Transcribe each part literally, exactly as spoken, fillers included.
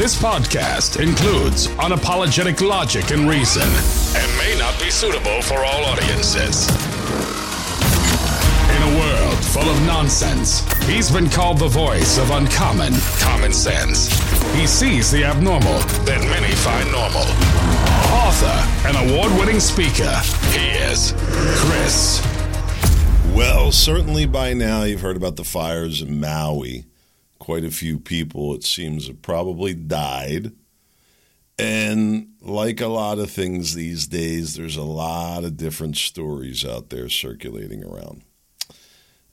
This podcast includes unapologetic logic and reason and may not be suitable for all audiences. In a world full of nonsense, he's been called the voice of uncommon common sense. He sees the abnormal that many find normal. Author and award-winning speaker, he is Chris. Well, certainly by now you've heard about the fires in Maui. Quite a few people, it seems, have probably died. And like a lot of things these days, there's a lot of different stories out there circulating around.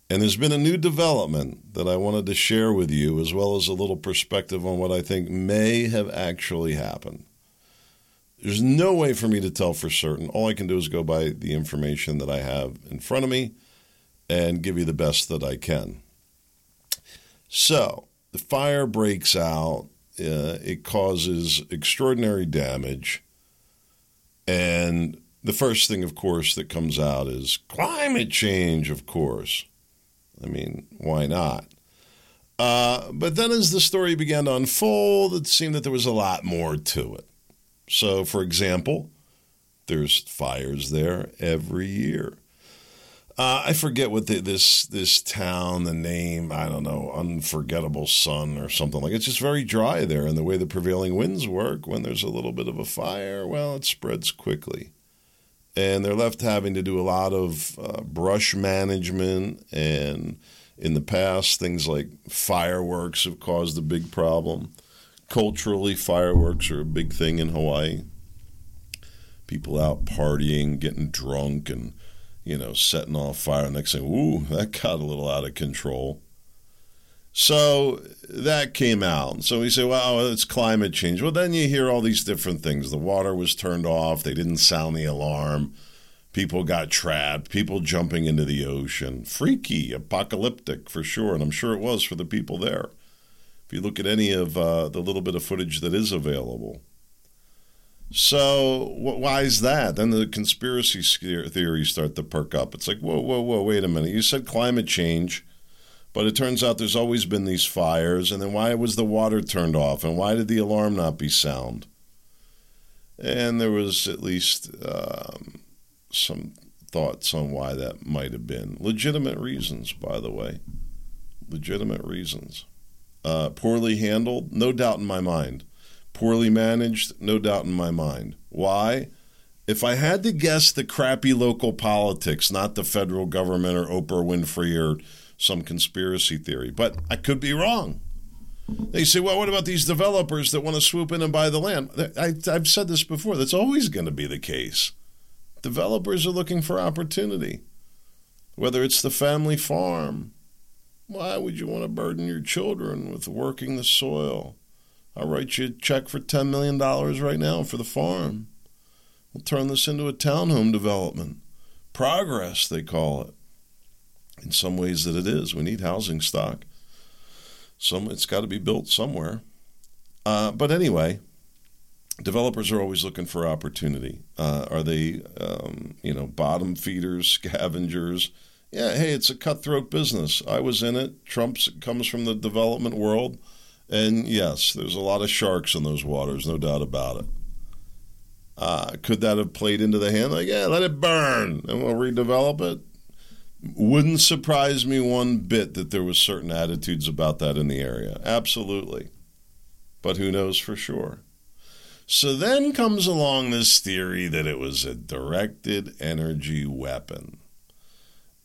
And there's been a new development that I wanted to share with you, as well as a little perspective on what I think may have actually happened. There's no way for me to tell for certain. All I can do is go by the information that I have in front of me and give you the best that I can. So the fire breaks out. Uh, it causes extraordinary damage. And the first thing, of course, that comes out is climate change, of course. I mean, why not? Uh, but then as the story began to unfold, it seemed that there was a lot more to it. So, for example, there's fires there every year. Uh, I forget what the, this this town, the name, I don't know, Unforgettable Sun or something like it. It's just very dry there, and the way the prevailing winds work, when there's a little bit of a fire, well, it spreads quickly. And they're left having to do a lot of uh, brush management, and in the past, things like fireworks have caused a big problem. Culturally, fireworks are a big thing in Hawaii. People out partying, getting drunk, and you know, setting off fire. Next thing, ooh, that got a little out of control. So that came out. So we say, wow, it's climate change. Well, then you hear all these different things. The water was turned off. They didn't sound the alarm. People got trapped. People jumping into the ocean. Freaky, apocalyptic for sure. And I'm sure it was for the people there. If you look at any of uh, the little bit of footage that is available. So wh- why is that? Then the conspiracy theories start to perk up. It's like, whoa, whoa, whoa, wait a minute. You said climate change, but it turns out there's always been these fires. And then why was the water turned off? And why did the alarm not be sound? And there was at least um, some thoughts on why that might have been. Legitimate reasons, by the way. Legitimate reasons. Uh, poorly handled, no doubt in my mind. Poorly managed, no doubt in my mind. Why? If I had to guess, the crappy local politics, not the federal government or Oprah Winfrey or some conspiracy theory. But I could be wrong. They say, well, what about these developers that want to swoop in and buy the land? I, I've said this before. That's always going to be the case. Developers are looking for opportunity. Whether it's the family farm. Why would you want to burden your children with working the soil? I'll write you a check for ten million dollars right now for the farm. We'll turn this into a townhome development. Progress, they call it. In some ways that it is. We need housing stock. Some, it's got to be built somewhere. Uh, but anyway, developers are always looking for opportunity. Uh, are they, um, you know, bottom feeders, scavengers? Yeah, hey, it's a cutthroat business. I was in it. Trump comes from the development world. And yes, there's a lot of sharks in those waters, no doubt about it. Uh, could that have played into the hand? Like, yeah, let it burn, and we'll redevelop it. Wouldn't surprise me one bit that there was certain attitudes about that in the area. Absolutely. But who knows for sure? So then comes along this theory that it was a directed energy weapon.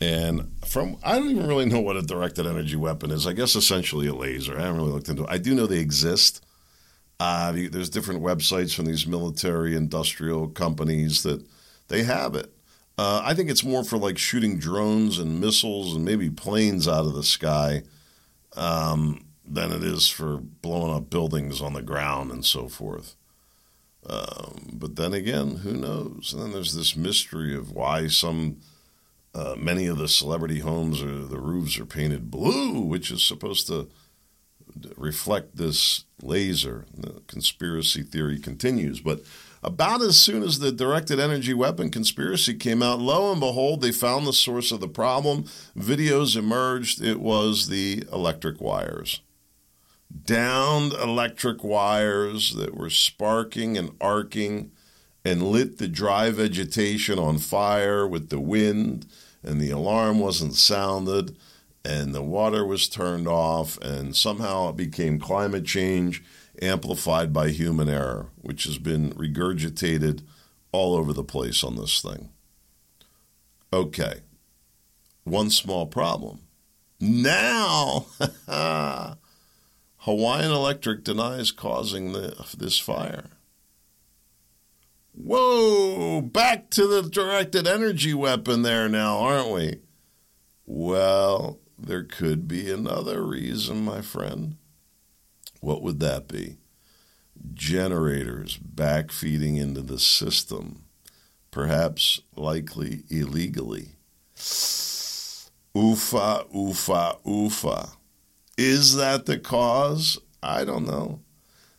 And from, I don't even really know what a directed energy weapon is. I guess essentially a laser. I haven't really looked into it. I do know they exist. Uh, there's different websites from these military industrial companies that they have it. Uh, I think it's more for like shooting drones and missiles and maybe planes out of the sky um, than it is for blowing up buildings on the ground and so forth. Um, but then again, who knows? And then there's this mystery of why some... Uh, many of the celebrity homes, or the roofs are painted blue, which is supposed to reflect this laser. The conspiracy theory continues. But about as soon as the directed energy weapon conspiracy came out, lo and behold, they found the source of the problem. Videos emerged. It was the electric wires. downed electric wires that were sparking and arcing and lit the dry vegetation on fire with the wind, and the alarm wasn't sounded, and the water was turned off, and somehow it became climate change amplified by human error, which has been regurgitated all over the place on this thing. Okay, one small problem. Now, Hawaiian Electric denies causing the, this fire. Whoa, back to the directed energy weapon there now, aren't we? Well, there could be another reason, my friend. What would that be? Generators backfeeding into the system, perhaps likely illegally. Oofa, oofa, oofa. Is that the cause? I don't know.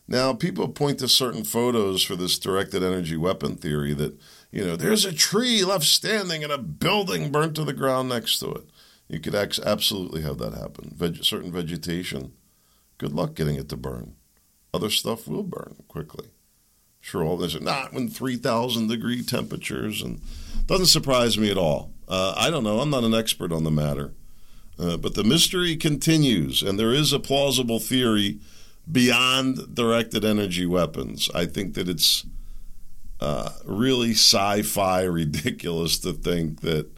Now, people point to certain photos for this directed energy weapon theory that, you know, there's a tree left standing and a building burnt to the ground next to it. You could ex- absolutely have that happen. Veg- certain vegetation, good luck getting it to burn. Other stuff will burn quickly. Sure, all this, not when three thousand degree temperatures, and doesn't surprise me at all. Uh, I don't know. I'm not an expert on the matter. Uh, but the mystery continues, and there is a plausible theory beyond directed energy weapons. I think that it's uh, really sci-fi ridiculous to think that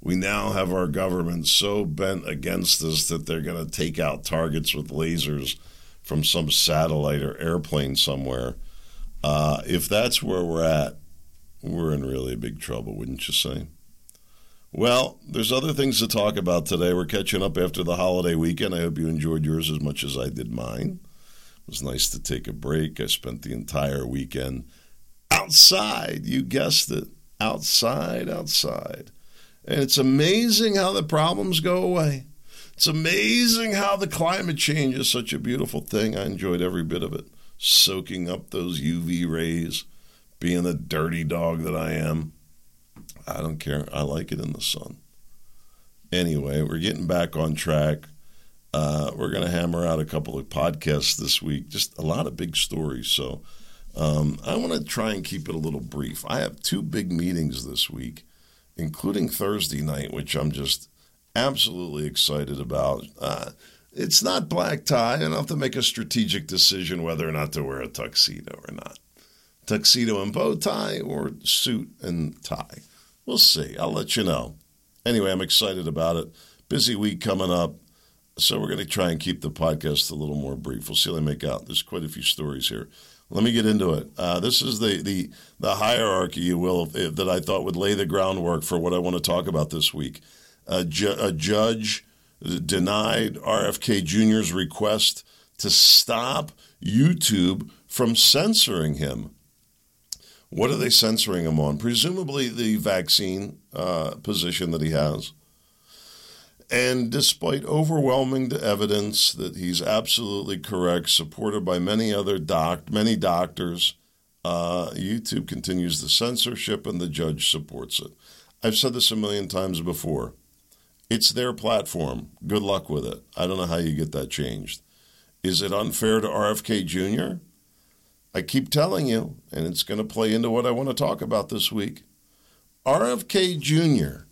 we now have our government so bent against us that they're going to take out targets with lasers from some satellite or airplane somewhere. Uh, if that's where we're at, we're in really big trouble, wouldn't you say? Well, there's other things to talk about today. We're catching up after the holiday weekend. I hope you enjoyed yours as much as I did mine. It was nice to take a break. I spent the entire weekend outside. You guessed it. Outside, outside. And it's amazing how the problems go away. It's amazing how the climate change is such a beautiful thing. I enjoyed every bit of it. Soaking up those U V rays, being the dirty dog that I am. I don't care. I like it in the sun. Anyway, we're getting back on track. Uh, we're going to hammer out a couple of podcasts this week. Just a lot of big stories. So um, I want to try and keep it a little brief. I have two big meetings this week, including Thursday night, which I'm just absolutely excited about. Uh, it's not black tie, and I'll have to make a strategic decision whether or not to wear a tuxedo or not. Tuxedo and bow tie or suit and tie. We'll see. I'll let you know. Anyway, I'm excited about it. Busy week coming up. So we're going to try and keep the podcast a little more brief. We'll see how they make out. There's quite a few stories here. Let me get into it. Uh, this is the, the, the hierarchy, you will, if, that I thought would lay the groundwork for what I want to talk about this week. A, ju- a judge denied R F K Junior's request to stop YouTube from censoring him. What are they censoring him on? Presumably the vaccine uh, position that he has. And despite overwhelming evidence that he's absolutely correct, supported by many other doc, many doctors, uh, YouTube continues the censorship and the judge supports it. I've said this a million times before. It's their platform. Good luck with it. I don't know how you get that changed. Is it unfair to R F K Junior? I keep telling you, and it's going to play into what I want to talk about this week. R F K Junior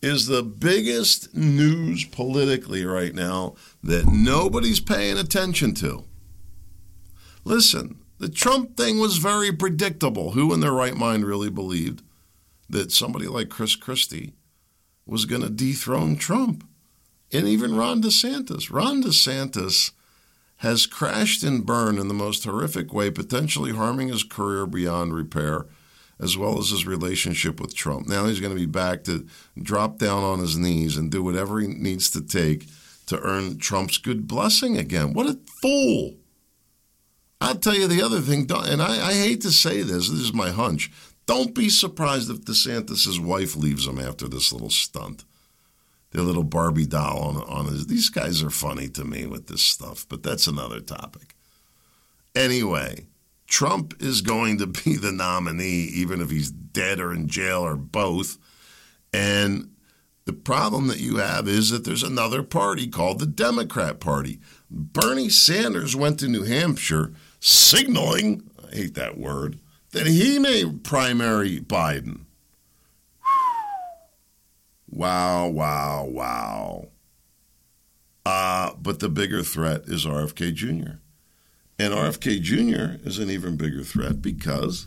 is the biggest news politically right now that nobody's paying attention to. Listen, the Trump thing was very predictable. Who in their right mind really believed that somebody like Chris Christie was going to dethrone Trump? And even Ron DeSantis. Ron DeSantis has crashed and burned in the most horrific way, potentially harming his career beyond repair, as well as his relationship with Trump. Now he's going to be back to drop down on his knees and do whatever he needs to take to earn Trump's good blessing again. What a fool. I'll tell you the other thing, and I, I hate to say this, this is my hunch. Don't be surprised if DeSantis' wife leaves him after this little stunt. Their little Barbie doll on, on his... These guys are funny to me with this stuff, but that's another topic. Anyway, Trump is going to be the nominee, even if he's dead or in jail or both. And The problem that you have is that there's another party called the Democrat Party. Bernie Sanders went to New Hampshire signaling, I hate that word, that he may primary Biden. Wow, wow, wow. Uh, but the bigger threat is R F K Junior And R F K Junior is an even bigger threat because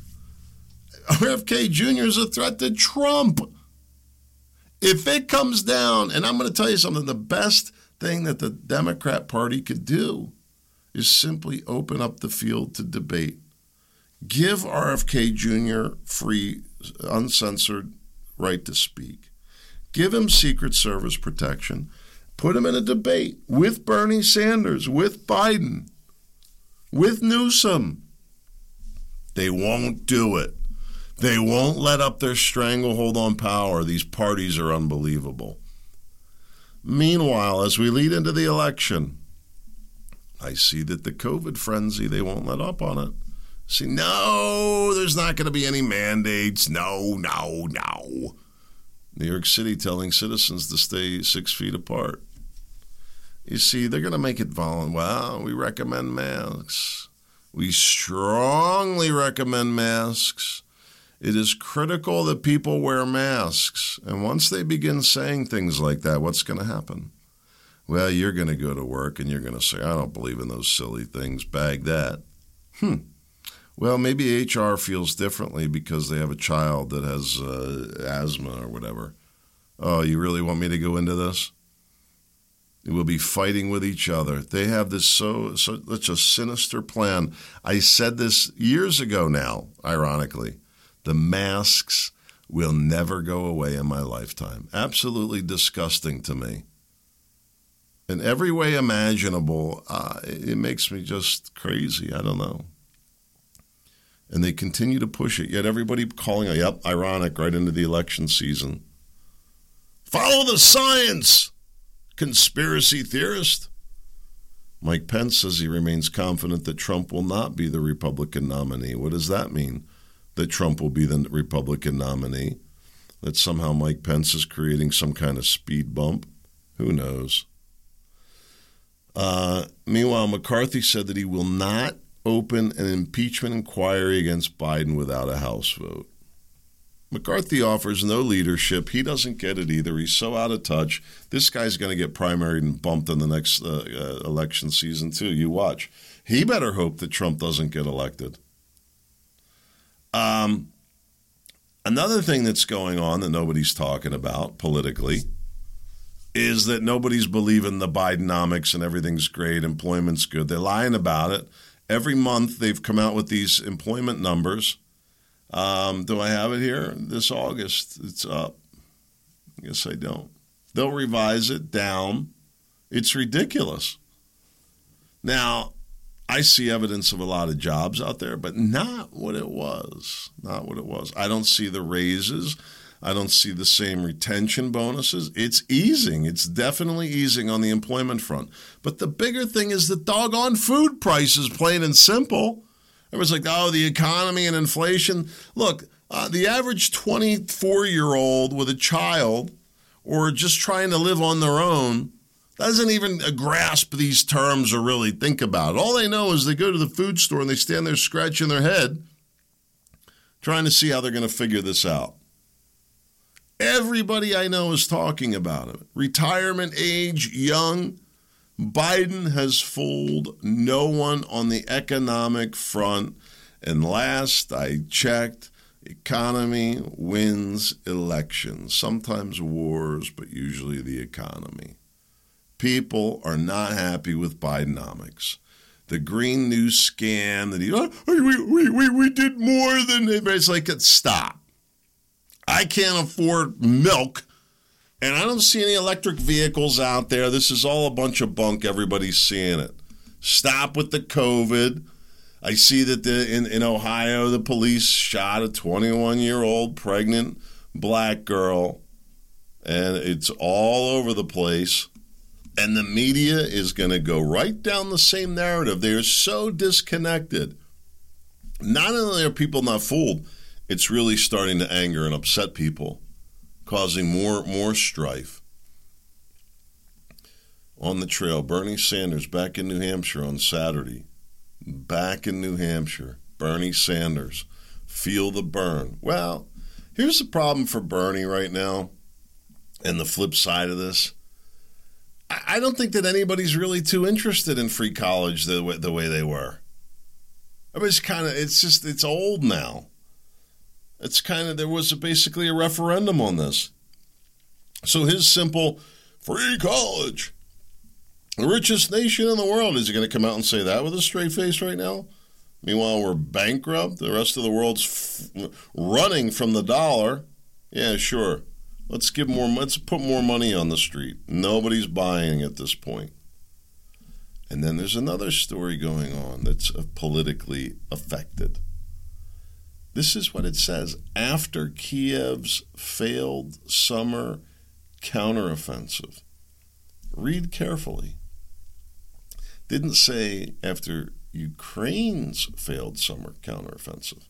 R F K Junior is a threat to Trump. If it comes down, and I'm going to tell you something, the best thing that the Democrat Party could do is simply open up the field to debate. Give R F K Junior free, uncensored right to speak. Give him Secret Service protection. Put him in a debate with Bernie Sanders, with Biden, with Newsom. They won't do it. They won't let up their stranglehold on power. These parties are unbelievable. Meanwhile, as we lead into the election, I see that the COVID frenzy, they won't let up on it. See, no, there's not going to be any mandates. No, no, no. New York City telling citizens to stay six feet apart. You see, they're going to make it voluntary. Well, we recommend masks. We strongly recommend masks. It is critical that people wear masks. And once they begin saying things like that, what's going to happen? Well, you're going to go to work and you're going to say, I don't believe in those silly things. Bag that. Hmm. Well, maybe H R feels differently because they have a child that has uh, asthma or whatever. Oh, you really want me to go into this? We'll be fighting with each other. They have this so, so such a sinister plan. I said this years ago now, ironically. The masks will never go away in my lifetime. Absolutely disgusting to me. In every way imaginable, uh, it makes me just crazy. I don't know. And they continue to push it. Yet everybody calling it, yep, ironic, right into the election season. Follow the science, conspiracy theorist. Mike Pence says he remains confident that Trump will not be the Republican nominee. What does that mean? That Trump will be the Republican nominee, that somehow Mike Pence is creating some kind of speed bump. Who knows? Uh, meanwhile, McCarthy said that he will not open an impeachment inquiry against Biden without a House vote. McCarthy offers no leadership. He doesn't get it either. He's so out of touch. This guy's going to get primaried and bumped in the next uh, uh, election season, too. You watch. He better hope that Trump doesn't get elected. Um, another thing that's going on that nobody's talking about politically is that nobody's believing the Bidenomics and everything's great, employment's good. They're lying about it. Every month they've come out with these employment numbers. Um, do I have it here? This August, it's up. I guess I don't. They'll revise it down. It's ridiculous. Now, I see evidence of a lot of jobs out there, but not what it was. Not what it was. I don't see the raises. I don't see the same retention bonuses. It's easing. It's definitely easing on the employment front. But the bigger thing is the doggone food prices, plain and simple. Everyone's like, oh, the economy and inflation. Look, uh, the average twenty-four-year-old with a child or just trying to live on their own doesn't even grasp these terms or really think about it. All they know is they go to the food store and they stand there scratching their head trying to see how they're going to figure this out. Everybody I know is talking about it. Retirement age, young. Biden has fooled no one on the economic front. And last I checked, economy wins elections. Sometimes wars, but usually the economy. People are not happy with Bidenomics. The Green New scam that he, oh, we, we, we, we did more than anybody. It's like, stop. I can't afford milk, and I don't see any electric vehicles out there. This is all a bunch of bunk. Everybody's seeing it. Stop with the COVID. I see that the, in, in Ohio, the police shot a twenty-one-year-old pregnant black girl, and it's all over the place. And the media is going to go right down the same narrative. They are so disconnected. Not only are people not fooled, it's really starting to anger and upset people causing more more strife on the trail. Bernie Sanders back in New Hampshire on Saturday. Back in New Hampshire. Bernie Sanders. Feel the burn. Well, here's the problem for Bernie right now, and the flip side of this. I don't think that anybody's really too interested in free college the way, the way they were. I mean, it's kind of, it's just, it's old now. It's kind of, there was a, basically a referendum on this. So his simple, free college, the richest nation in the world, is he going to come out and say that with a straight face right now? Meanwhile, we're bankrupt. The rest of the world's f- running from the dollar. Yeah, sure. Let's give more. Let's put more money on the street. Nobody's buying at this point. And then there's another story going on that's politically affected. This is what it says: after Kiev's failed summer counteroffensive. Read carefully. Didn't say after Ukraine's failed summer counteroffensive.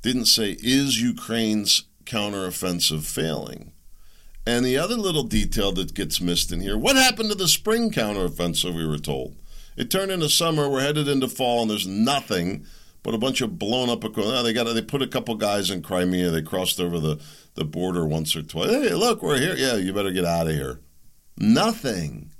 Didn't say is Ukraine's counteroffensive failing. And the other little detail that gets missed in here, what happened to the spring counteroffensive we were told? It turned into summer, we're headed into fall, and there's nothing but a bunch of blown up equipment. Oh, they got they put a couple guys in Crimea, they crossed over the, the border once or twice. Hey, look, we're here. Yeah, you better get out of here. Nothing.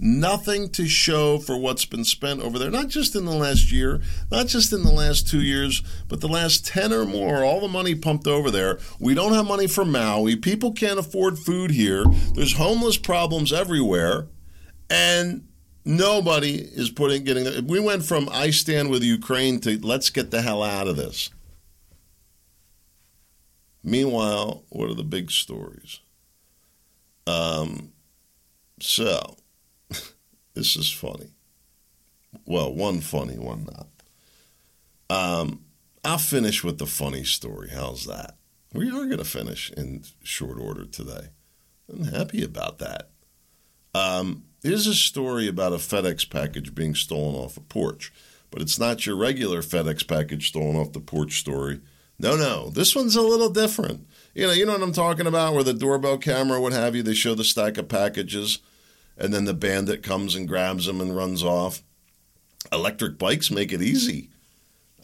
Nothing to show for what's been spent over there, not just in the last year, not just in the last two years, but the last ten or more, all the money pumped over there. We don't have money for Maui. People can't afford food here. There's homeless problems everywhere, and nobody is putting getting there. We went from I stand with Ukraine to let's get the hell out of this. Meanwhile, what are the big stories? Um, so... This is funny. Well, one funny, one not. Um, I'll finish with the funny story. How's that? We are going to finish in short order today. I'm happy about that. Um, here's a story about a FedEx package being stolen off a porch. But it's not your regular FedEx package stolen off the porch story. No, no. This one's a little different. You know, you know what I'm talking about, where the doorbell camera, what have you, they show the stack of packages. And then the bandit comes and grabs him and runs off. Electric bikes make it easy.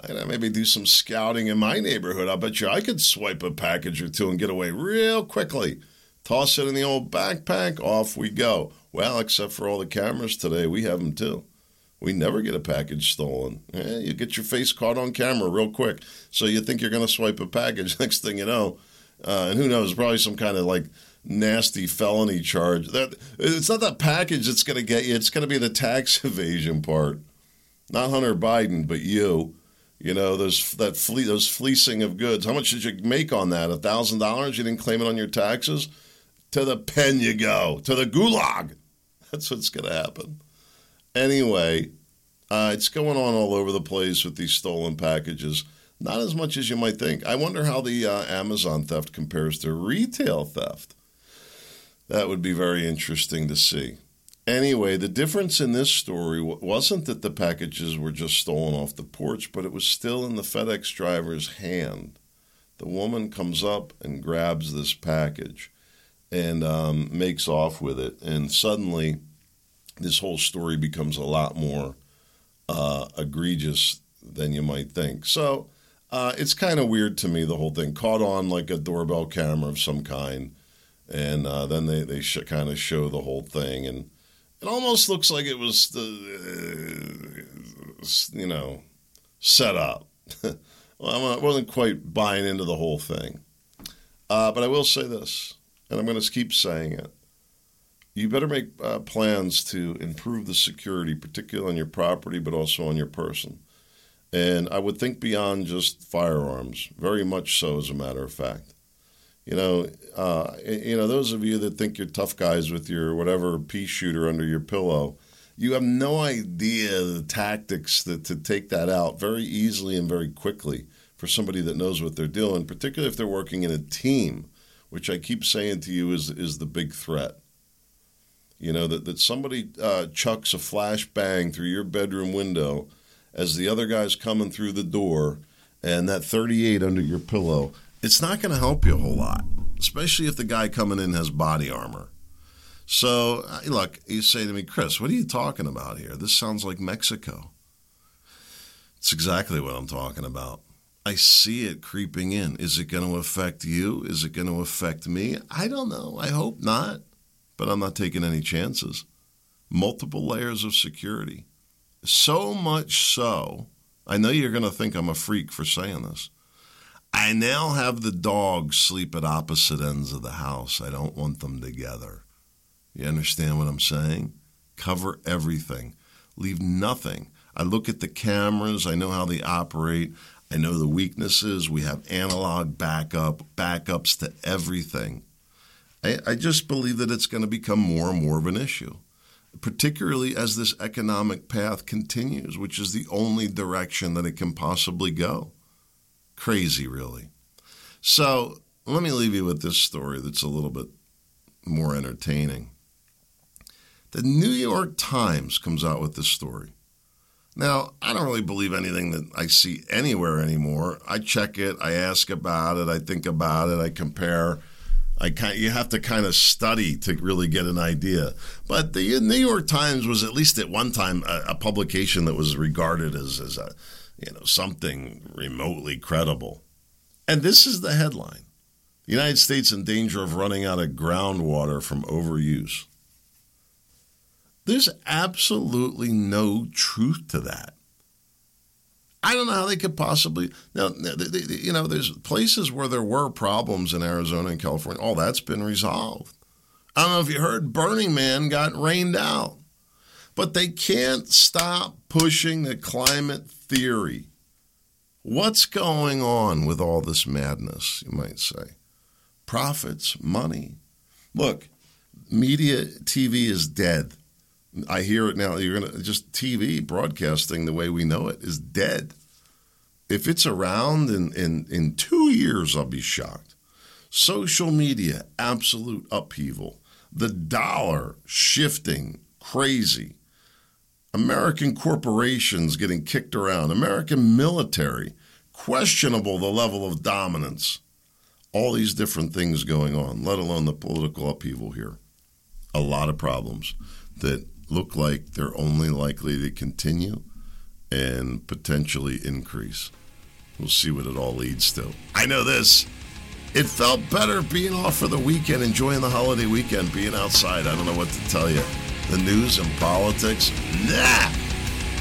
I maybe do some scouting in my neighborhood. I bet you I could swipe a package or two and get away real quickly. Toss it in the old backpack. Off we go. Well, except for all the cameras today, we have them too. We never get a package stolen. Eh, you get your face caught on camera real quick. So you think you're going to swipe a package. Next thing you know, uh, and who knows, probably some kind of like nasty felony charge. That it's not that package that's going to get you. It's going to be the tax evasion part. Not Hunter Biden, but you. You know, those that fle- those fleecing of goods. How much did you make on that? A thousand dollars? You didn't claim it on your taxes? To the pen you go. To the gulag. That's what's going to happen. Anyway, uh, it's going on all over the place with these stolen packages. Not as much as you might think. I wonder how the uh, Amazon theft compares to retail theft. That would be very interesting to see. Anyway, the difference in this story wasn't that the packages were just stolen off the porch, but it was still in the FedEx driver's hand. The woman comes up and grabs this package and um, makes off with it. And suddenly, this whole story becomes a lot more uh, egregious than you might think. So uh, it's kind of weird to me, the whole thing. Caught on like a doorbell camera of some kind. And uh, then they, they sh- kind of show the whole thing. And it almost looks like it was, the, uh, you know, set up. Well, I wasn't quite buying into the whole thing. Uh, but I will say this, and I'm going to keep saying it. You better make uh, plans to improve the security, particularly on your property, but also on your person. And I would think beyond just firearms, very much so, as a matter of fact. You know, uh, you know, those of you that think you're tough guys with your whatever pea shooter under your pillow, you have no idea the tactics that, to take that out very easily and very quickly for somebody that knows what they're doing, particularly if they're working in a team, which I keep saying to you is is the big threat. You know, that, that somebody uh, chucks a flashbang through your bedroom window as the other guy's coming through the door, and that thirty-eight under your pillow, it's not going to help you a whole lot. especially if the guy coming in has body armor. So, look, you say to me, Chris, what are you talking about here? This sounds like Mexico. It's exactly what I'm talking about. I see it creeping in. Is it going to affect you? Is it going to affect me? I don't know. I hope not. But I'm not taking any chances. Multiple layers of security. So much so, I know you're going to think I'm a freak for saying this. I now have the dogs sleep at opposite ends of the house. I don't want them together. You understand what I'm saying? Cover everything. Leave nothing. I look at the cameras. I know how they operate. I know the weaknesses. We have analog backup, backups to everything. I, I just believe that it's going to become more and more of an issue, particularly as this economic path continues, which is the only direction that it can possibly go. Crazy, really. So let me leave you with this story that's a little bit more entertaining. The New York Times comes out with this story. Now, I don't really believe anything that I see anywhere anymore. I check it. I ask about it. I think about it. I compare. I kind of, you have to kind of study to really get an idea. But the New York Times was, at least at one time, a, a publication that was regarded as, as a, you know, something remotely credible. And this is the headline. The United States in danger of running out of groundwater from overuse. There's absolutely no truth to that. I don't know how they could possibly, now, you know, there's places where there were problems in Arizona and California. All that's been resolved. I don't know if you heard, Burning Man got rained out. But they can't stop pushing the climate theory. What's going on with all this madness, you might say? Profits, money. Look, media, T V is dead. I hear it now. You're gonna just T V broadcasting the way we know it is dead. If it's around in, in, in two years, I'll be shocked. Social media, absolute upheaval. The dollar shifting crazy. American corporations getting kicked around. American military, questionable the level of dominance. All these different things going on, let alone the political upheaval here. A lot of problems that look like they're only likely to continue and potentially increase. We'll see what it all leads to. I know this. It felt better being off for the weekend, enjoying the holiday weekend, being outside. I don't know what to tell you. The news and politics, nah.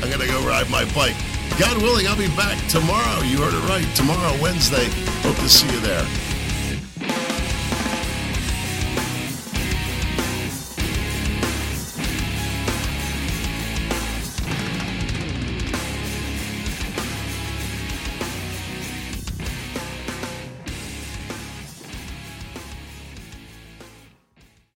I'm going to go ride my bike. God willing, I'll be back tomorrow. You heard it right. Tomorrow, Wednesday. Hope to see you there.